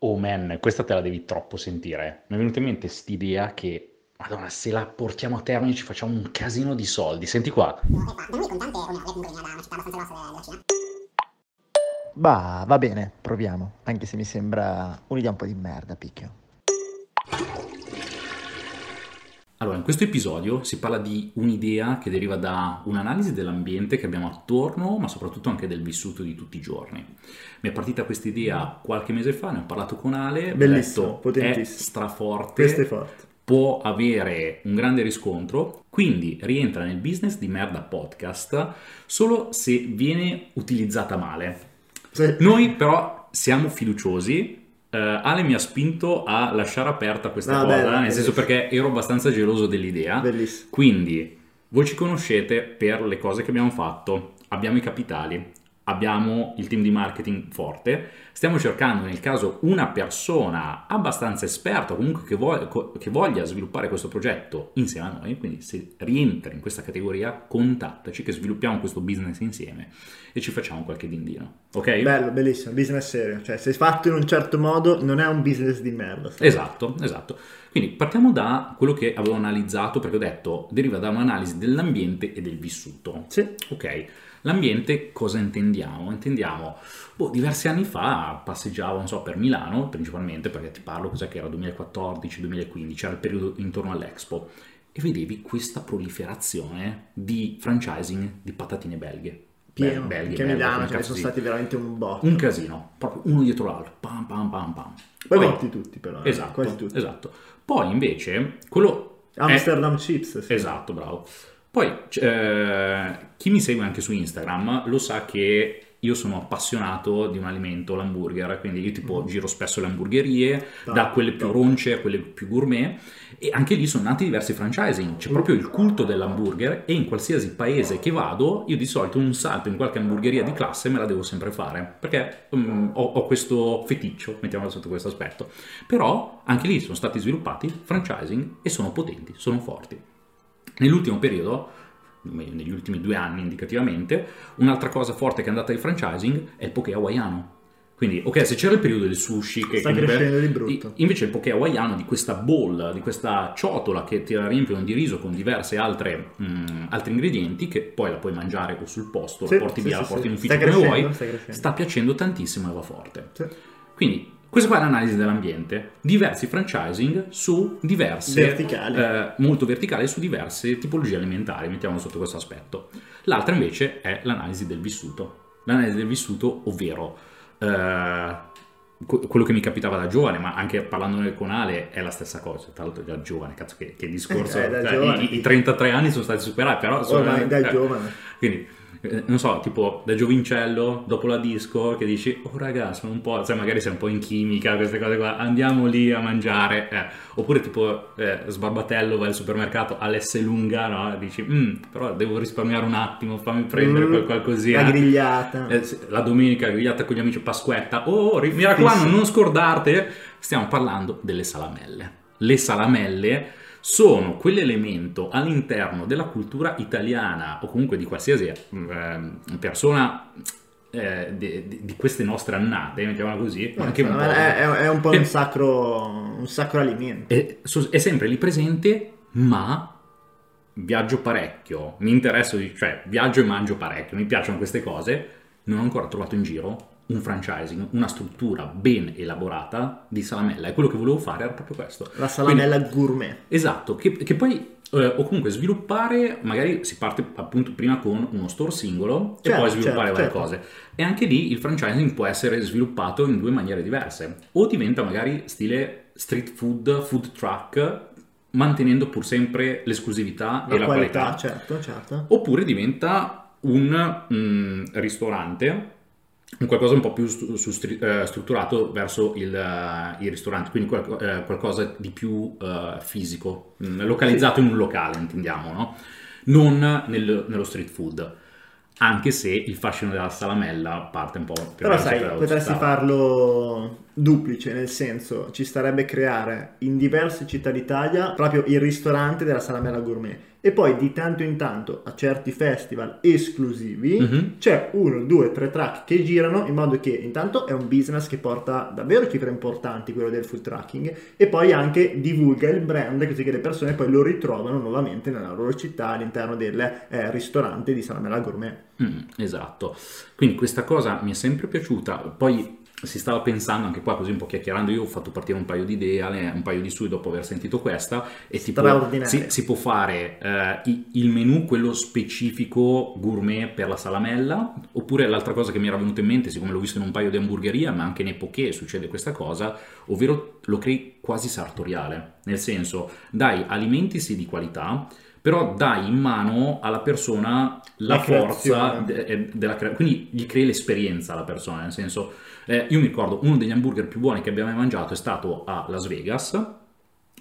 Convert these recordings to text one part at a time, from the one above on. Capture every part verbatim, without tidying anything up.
Oh man, questa te la devi troppo sentire. Mi è venuta in mente st'idea che, madonna, se la portiamo a termine ci facciamo un casino di soldi. Senti qua. Bah, va bene, proviamo. Anche se mi sembra un'idea un po' di merda, picchio. Allora, in questo episodio si parla di un'idea che deriva da un'analisi dell'ambiente che abbiamo attorno, ma soprattutto anche del vissuto di tutti i giorni. Mi è partita questa idea qualche mese fa, ne ho parlato con Ale. Bellissimo, ho detto, potentissimo. È straforte. Questo è forte. Può avere un grande riscontro, quindi rientra nel business di merda podcast solo se viene utilizzata male. Sì. Noi però siamo fiduciosi. Uh, Ale mi ha spinto a lasciare aperta questa no, cosa, bella, nel bella, senso bella. Perché ero abbastanza geloso dell'idea. Bellissimo. Quindi, voi ci conoscete per le cose che abbiamo fatto, abbiamo i capitali, abbiamo il team di marketing forte, stiamo cercando nel caso una persona abbastanza esperta, comunque che, vo- che voglia sviluppare questo progetto insieme a noi, quindi se rientri in questa categoria contattaci che sviluppiamo questo business insieme e ci facciamo qualche dindino, ok? Bello, bellissimo, business serio, cioè se fatto in un certo modo non è un business di merda. Esatto, esatto. Quindi partiamo da quello che avevo analizzato, perché ho detto deriva da un'analisi dell'ambiente e del vissuto. Sì. Ok. L'ambiente cosa intendiamo? Intendiamo, boh, diversi anni fa passeggiavo, non so, per Milano, principalmente, perché ti parlo cos'è che era duemilaquattordici duemilaquindici, era il periodo intorno all'Expo, e vedevi questa proliferazione di franchising di patatine belghe. Pieno, Bel- belghe, che belghe, Milano, ce ne sono stati veramente un botto. Un casino, proprio uno dietro l'altro, pam pam pam pam. Poi morti tutti però, eh, esatto, quasi tutti. Esatto. Poi invece, quello Amsterdam è... Chips. Sì. Esatto, bravo. Poi eh, chi mi segue anche su Instagram lo sa che io sono appassionato di un alimento, l'hamburger, quindi io tipo mm. giro spesso le hamburgerie, da, da quelle più da. ronce a quelle più gourmet, e anche lì sono nati diversi franchising, c'è proprio il culto dell'hamburger e in qualsiasi paese che vado io di solito un salto in qualche hamburgeria di classe me la devo sempre fare, perché um, ho, ho questo feticcio, mettiamolo sotto questo aspetto, però anche lì sono stati sviluppati franchising e sono potenti, sono forti. Nell'ultimo periodo, negli ultimi due anni indicativamente, un'altra cosa forte che è andata ai franchising è il poke hawaiano. Quindi, ok, se c'era il periodo del sushi che sta crescendo di brutto, invece il poke hawaiano, di questa bolla, di questa ciotola che ti la riempiono di riso con diverse altre mh, altri ingredienti, che poi la puoi mangiare o sul posto, sì, la porti sì, via, sì, la porti sì. in ufficio come vuoi, sta, sta piacendo tantissimo e va forte. Sì. Quindi questa qua è l'analisi dell'ambiente, diversi franchising su diverse, verticali. Eh, molto verticali su diverse tipologie alimentari, mettiamolo sotto questo aspetto. L'altra invece è l'analisi del vissuto, l'analisi del vissuto ovvero eh, quello che mi capitava da giovane, ma anche parlando con Ale è la stessa cosa, tra l'altro da giovane, cazzo che, che discorso, eh, cioè, giovane. I, i trentatré anni sono stati superati, però... Ormai oh, da eh, giovane. Quindi... non so, tipo da giovincello dopo la disco che dici oh raga sono un po', sai magari sei un po' in chimica, queste cose qua, andiamo lì a mangiare, eh. Oppure tipo eh, sbarbatello vai al supermercato all'Esselunga, no? Dici mm, però devo risparmiare un attimo, fammi prendere mm, qual- qualcosina, la grigliata eh, la domenica grigliata con gli amici, Pasquetta, oh ri- mi raccomando non scordate, stiamo parlando delle salamelle. Le salamelle sono quell'elemento all'interno della cultura italiana o comunque di qualsiasi eh, persona eh, di, di queste nostre annate, mettiamola così, anche un è, è un po' un sacro, un sacro alimento. È, è sempre lì presente, ma viaggio parecchio, mi interesso, cioè viaggio e mangio parecchio, mi piacciono queste cose, non ho ancora trovato in giro un franchising, una struttura ben elaborata di salamella, e quello che volevo fare era proprio questo. La salamella quindi, gourmet. Esatto, che, che poi eh, o comunque sviluppare, magari si parte appunto prima con uno store singolo certo, e poi sviluppare certo, varie certo. cose. E anche lì il franchising può essere sviluppato in due maniere diverse, o diventa magari stile street food, food truck, mantenendo pur sempre l'esclusività la e la qualità, qualità. Certo, certo. Oppure diventa un mm, ristorante, un qualcosa un po' più stu- su stri- uh, strutturato verso il, uh, il ristorante, quindi qual- uh, qualcosa di più uh, fisico, mh, localizzato in un locale, intendiamo, no? Non nel, nello street food, anche se il fascino della salamella parte un po' più... Però sai, potresti farlo duplice, nel senso ci starebbe creare in diverse città d'Italia proprio il ristorante della Salamella Gourmet e poi di tanto in tanto a certi festival esclusivi mm-hmm. c'è uno, due, tre track che girano, in modo che intanto è un business che porta davvero cifre importanti, quello del food trucking, e poi anche divulga il brand così che le persone poi lo ritrovano nuovamente nella loro città all'interno del eh, ristorante di Salamella Gourmet. Mm, esatto, quindi questa cosa mi è sempre piaciuta. Poi si stava pensando anche qua, così un po' chiacchierando, io ho fatto partire un paio di idee, un paio di studi dopo aver sentito questa, e si può, si, si può fare eh, il menù, quello specifico gourmet per la Salamella, oppure l'altra cosa che mi era venuta in mente, siccome l'ho visto in un paio di hamburgeria, ma anche nei poké succede questa cosa, ovvero lo crei quasi sartoriale, nel senso dai alimenti sì di qualità, però dai in mano alla persona la, la forza de- della cre- quindi gli crei l'esperienza alla persona, nel senso eh, io mi ricordo uno degli hamburger più buoni che abbiamo mai mangiato è stato a Las Vegas,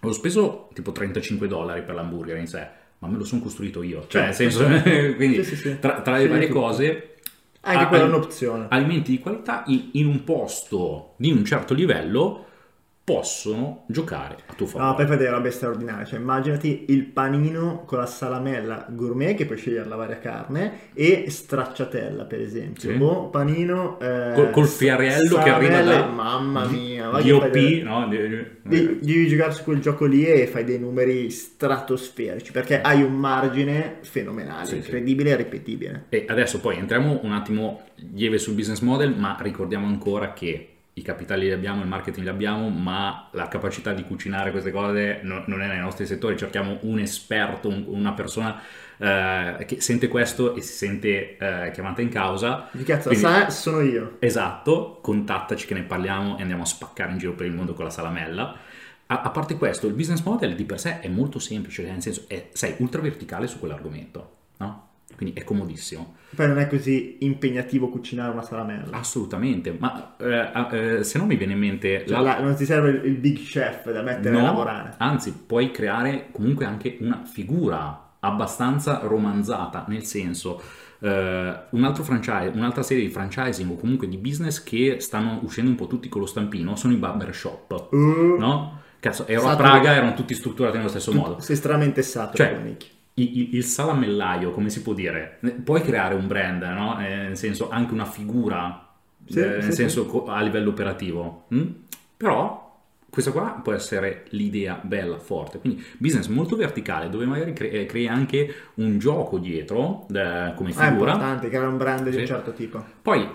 ho speso tipo trentacinque dollari per l'hamburger in sé, ma me lo sono costruito io, cioè nel senso quindi sì, sì, sì. tra, tra le sì, varie sì. cose anche quella è un'opzione, alimenti di qualità in, in un posto di un certo livello possono giocare a tuo favore. No, poi fate robe straordinarie, cioè immaginati il panino con la Salamella Gourmet, che puoi scegliere la varia carne, e stracciatella per esempio, sì. boh, panino eh, col, col fiarello che arriva da mamma mia, D O P, delle... no? Devi, devi giocare su quel gioco lì e fai dei numeri stratosferici, perché hai un margine fenomenale, sì, incredibile sì. e ripetibile. E adesso poi entriamo un attimo lieve sul business model, ma ricordiamo ancora che i capitali li abbiamo, il marketing li abbiamo, ma la capacità di cucinare queste cose no, non è nei nostri settori. Cerchiamo un esperto, un, una persona eh, che sente questo e si sente eh, chiamata in causa. Di cazzo, quindi, sa, sono io. Esatto, contattaci che ne parliamo e andiamo a spaccare in giro per il mondo con la Salamella. A, a parte questo, il business model di per sé è molto semplice, nel senso è, sei ultra verticale su quell'argomento, no? Quindi è comodissimo. Poi non è così impegnativo cucinare una salamella. Assolutamente, ma eh, eh, se no mi viene in mente... Cioè, la... La, non ti serve il big chef da mettere no, a lavorare. Anzi, puoi creare comunque anche una figura abbastanza romanzata, nel senso eh, un altro franchise, un'altra serie di franchising o comunque di business che stanno uscendo un po' tutti con lo stampino sono i barbershop, uh, no? Cazzo, ero a Praga, erano tutti strutturati nello stesso tu, modo. Sei stranamente saturo, cioè, Nick. Il, il salamellaio, come si può dire, puoi creare un brand, no? Eh, nel senso anche una figura, sì, eh, nel sì, senso sì. a livello operativo, mm? Però questa qua può essere l'idea bella, forte, quindi business molto verticale dove magari cre- crei anche un gioco dietro eh, come figura. È importante creare un brand sì. di un certo tipo. Poi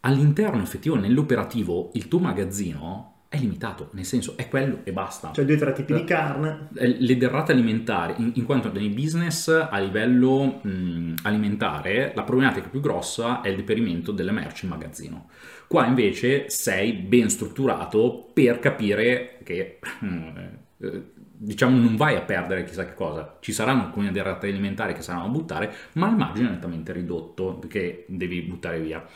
all'interno effettivo, nell'operativo, il tuo magazzino è limitato, nel senso è quello e basta. Cioè due o tre tipi di carne. Le derrate alimentari, in, in quanto nei business a livello mh, alimentare, la problematica più grossa è il deperimento delle merci in magazzino. Qua invece sei ben strutturato per capire che, mh, diciamo, non vai a perdere chissà che cosa. Ci saranno alcune derrate alimentari che saranno a buttare, ma il margine è nettamente ridotto che devi buttare via.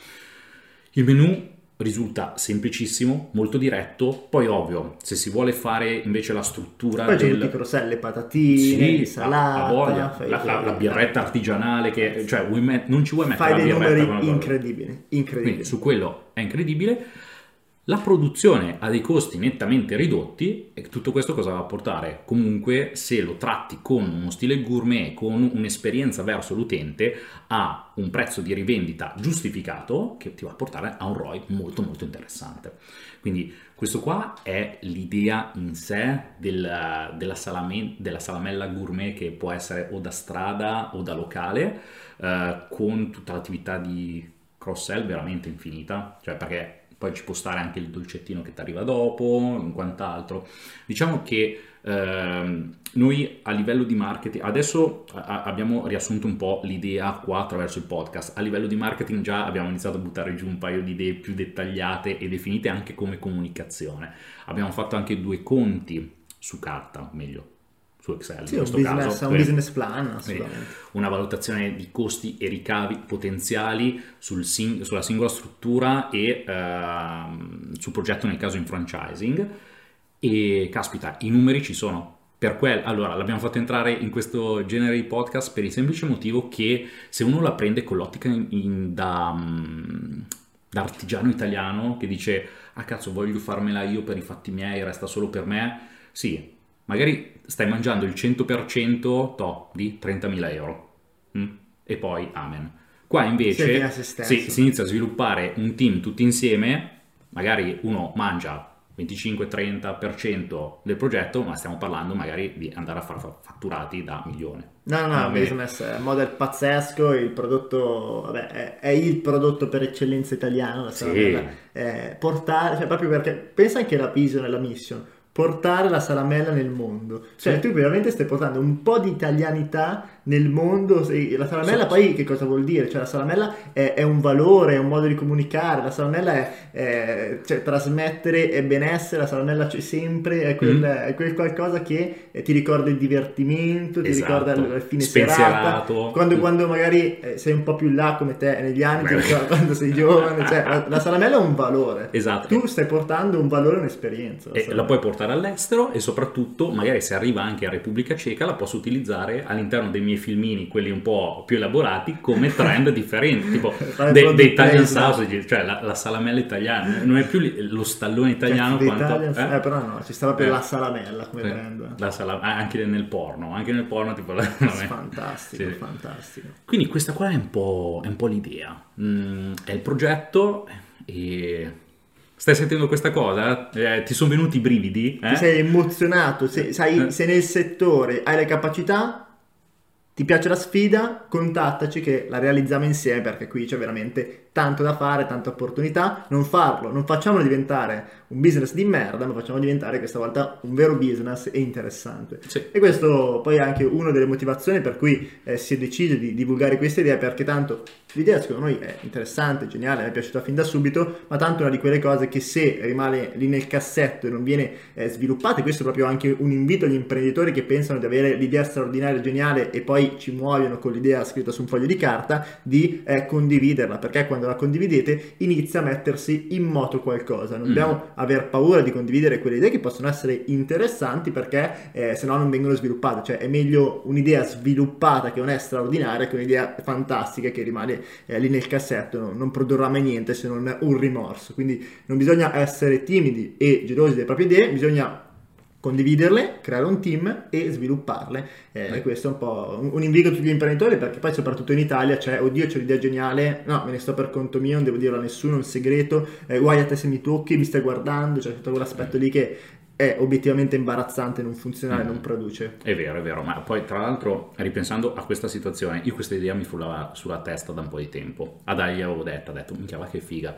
Il menù risulta semplicissimo, molto diretto, poi ovvio, se si vuole fare invece la struttura poi del... Poi croselle, patatine, sì, salata, la, voglia, la, la, la birretta artigianale, che cioè non ci vuoi mettere fai la birretta. Fai dei numeri incredibili, incredibili. Quindi su quello è incredibile. La produzione ha dei costi nettamente ridotti e tutto questo cosa va a portare? Comunque se lo tratti con uno stile gourmet, con un'esperienza verso l'utente, a un prezzo di rivendita giustificato che ti va a portare a un R O I molto molto interessante. Quindi questo qua è l'idea in sé della, della, salame, della salamella gourmet, che può essere o da strada o da locale, eh, con tutta l'attività di cross-sell veramente infinita, cioè perché... Poi ci può stare anche il dolcettino che ti arriva dopo, quant'altro. Diciamo che ehm, noi a livello di marketing, adesso a- abbiamo riassunto un po' l'idea qua attraverso il podcast, a livello di marketing già abbiamo iniziato a buttare giù un paio di idee più dettagliate e definite anche come comunicazione. Abbiamo fatto anche due conti su carta, meglio. Su Excel sì, in questo un business, caso, un business plan, una valutazione di costi e ricavi potenziali sul sing- sulla singola struttura e uh, sul progetto nel caso in franchising, e caspita i numeri ci sono. Per quel, allora l'abbiamo fatto entrare in questo genere di podcast per il semplice motivo che se uno la prende con l'ottica in, in, da... Um, da artigiano italiano che dice ah cazzo voglio farmela io per i fatti miei, resta solo per me, sì, magari stai mangiando il cento per cento to, di trentamila euro mm? e poi amen. Qua invece se, sì, si inizia a sviluppare un team tutti insieme, magari uno mangia venticinque trenta per cento del progetto, ma stiamo parlando magari di andare a far fatturati da milione. No, no, no, business è un model pazzesco, il prodotto, vabbè, è, è il prodotto per eccellenza italiano, la salamella, sì. eh, portare, cioè proprio perché, pensa anche alla vision e alla mission, portare la salamella nel mondo, cioè sì. tu veramente stai portando un po' di italianità nel mondo. La salamella sì, poi sì. che cosa vuol dire? Cioè la salamella è, è un valore, è un modo di comunicare, la salamella è, è cioè, trasmettere e benessere, la salamella c'è sempre, è quel, mm. è quel qualcosa che ti ricorda il divertimento, ti esatto. ricorda il fine serata, quando, mm. quando magari sei un po' più là come te negli anni, ti ricorda quando sei giovane, cioè, la, la salamella è un valore, esatto. tu stai portando un valore, un'esperienza, la, e la puoi portare all'estero e soprattutto magari se arriva anche a Repubblica Ceca la posso utilizzare all'interno dei miei filmini, quelli un po' più elaborati, come trend differenti, tipo dei de Italian sausage, cioè la, la salamella italiana, non è più li, lo stallone italiano, cioè, quanto, Italian, eh? Eh, però no, ci stava per eh, la salamella come brand, la salam- anche nel porno, anche nel porno tipo la fantastico, sì. fantastico. Quindi questa qua è un po', è un po' l'idea, mm, è il progetto e... Stai sentendo questa cosa? Eh, ti sono venuti i brividi? Eh? Ti sei emozionato, sei, sai, sei nel settore, hai le capacità? Ti piace la sfida? Contattaci che la realizziamo insieme, perché qui c'è veramente tanto da fare, tanta opportunità. Non farlo, non facciamolo diventare un business di merda, ma facciamo diventare questa volta un vero business e interessante. Sì. E questo poi è anche una delle motivazioni per cui eh, si è deciso di divulgare questa idea, perché tanto l'idea secondo noi è interessante, geniale, mi è piaciuta fin da subito, ma tanto è una di quelle cose che se rimane lì nel cassetto e non viene eh, sviluppata, e questo è proprio anche un invito agli imprenditori che pensano di avere l'idea straordinaria, geniale, e poi ci muoiono con l'idea scritta su un foglio di carta, di eh, condividerla, perché quando la condividete inizia a mettersi in moto qualcosa. Non mm. dobbiamo aver paura di condividere quelle idee che possono essere interessanti, perché eh, se no non vengono sviluppate, cioè è meglio un'idea sviluppata che non è straordinaria che un'idea fantastica che rimane eh, lì nel cassetto, no? Non produrrà mai niente se non un rimorso. Quindi non bisogna essere timidi e gelosi delle proprie idee, bisogna condividerle, creare un team e svilupparle. Eh, eh. Questo è un po' un, un invito a tutti gli imprenditori, perché poi soprattutto in Italia c'è, oddio c'è l'idea geniale, no me ne sto per conto mio, non devo dirlo a nessuno, è un segreto, eh, guai a te se mi tocchi, mi stai guardando, c'è tutto quell'aspetto eh. lì che è obiettivamente imbarazzante, non funzionale, mm. non produce. È vero, è vero, ma poi tra l'altro ripensando a questa situazione, io questa idea mi frullava sulla testa da un po' di tempo, ad Aglia avevo detto, ho detto, minchia va che figa,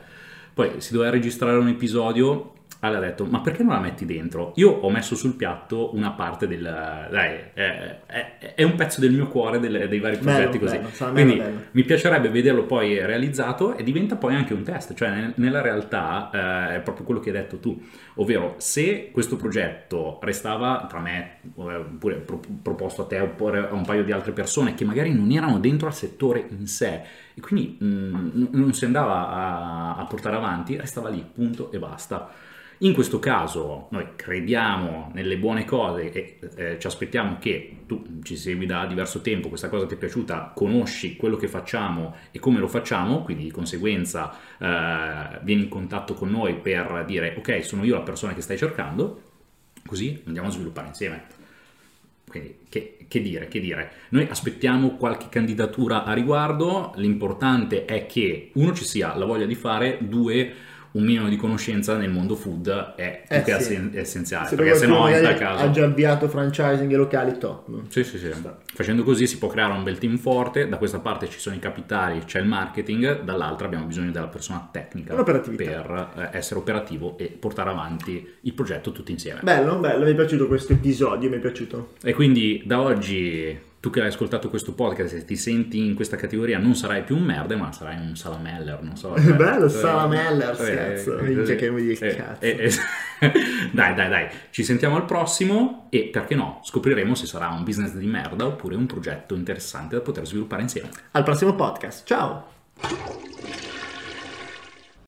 poi si doveva registrare un episodio, Ale ha detto, ma perché non la metti dentro? Io ho messo sul piatto una parte del... Dai, è, è, è un pezzo del mio cuore, del, dei vari progetti, bello, così. Bello, Quindi bello. Mi piacerebbe vederlo poi realizzato, e diventa poi anche un test, cioè nel, nella realtà eh, è proprio quello che hai detto tu, ovvero se questo progetto restava tra me, oppure pro, proposto a te, oppure a un paio di altre persone che magari non erano dentro al settore in sé, e quindi mh, non si andava a, a portare avanti, restava lì, punto e basta. In questo caso noi crediamo nelle buone cose e eh, ci aspettiamo che tu ci segui da diverso tempo, questa cosa ti è piaciuta, conosci quello che facciamo e come lo facciamo, quindi di conseguenza eh, vieni in contatto con noi per dire ok, sono io la persona che stai cercando, così andiamo a sviluppare insieme. Quindi che, che dire, che dire, noi aspettiamo qualche candidatura a riguardo, l'importante è che uno ci sia la voglia di fare, due un minimo di conoscenza nel mondo food è eh sì. essenziale, se perché se no in tal caso ha già avviato franchising e locali top. Sì, sì, sì. Facendo così si può creare un bel team forte, da questa parte ci sono i capitali, c'è il marketing, dall'altra abbiamo bisogno della persona tecnica per essere operativo e portare avanti il progetto tutti insieme. Bello, bello, mi è piaciuto questo episodio, mi è piaciuto. E quindi da oggi... Tu che hai ascoltato questo podcast, se ti senti in questa categoria non sarai più un merda, ma sarai un salameller, non so. Bello, bello salameller, scherzo. Minchia che mi dici cazzo. Eh, eh, eh. Dai, dai, dai. Ci sentiamo al prossimo e, perché no, scopriremo se sarà un business di merda oppure un progetto interessante da poter sviluppare insieme. Al prossimo podcast. Ciao!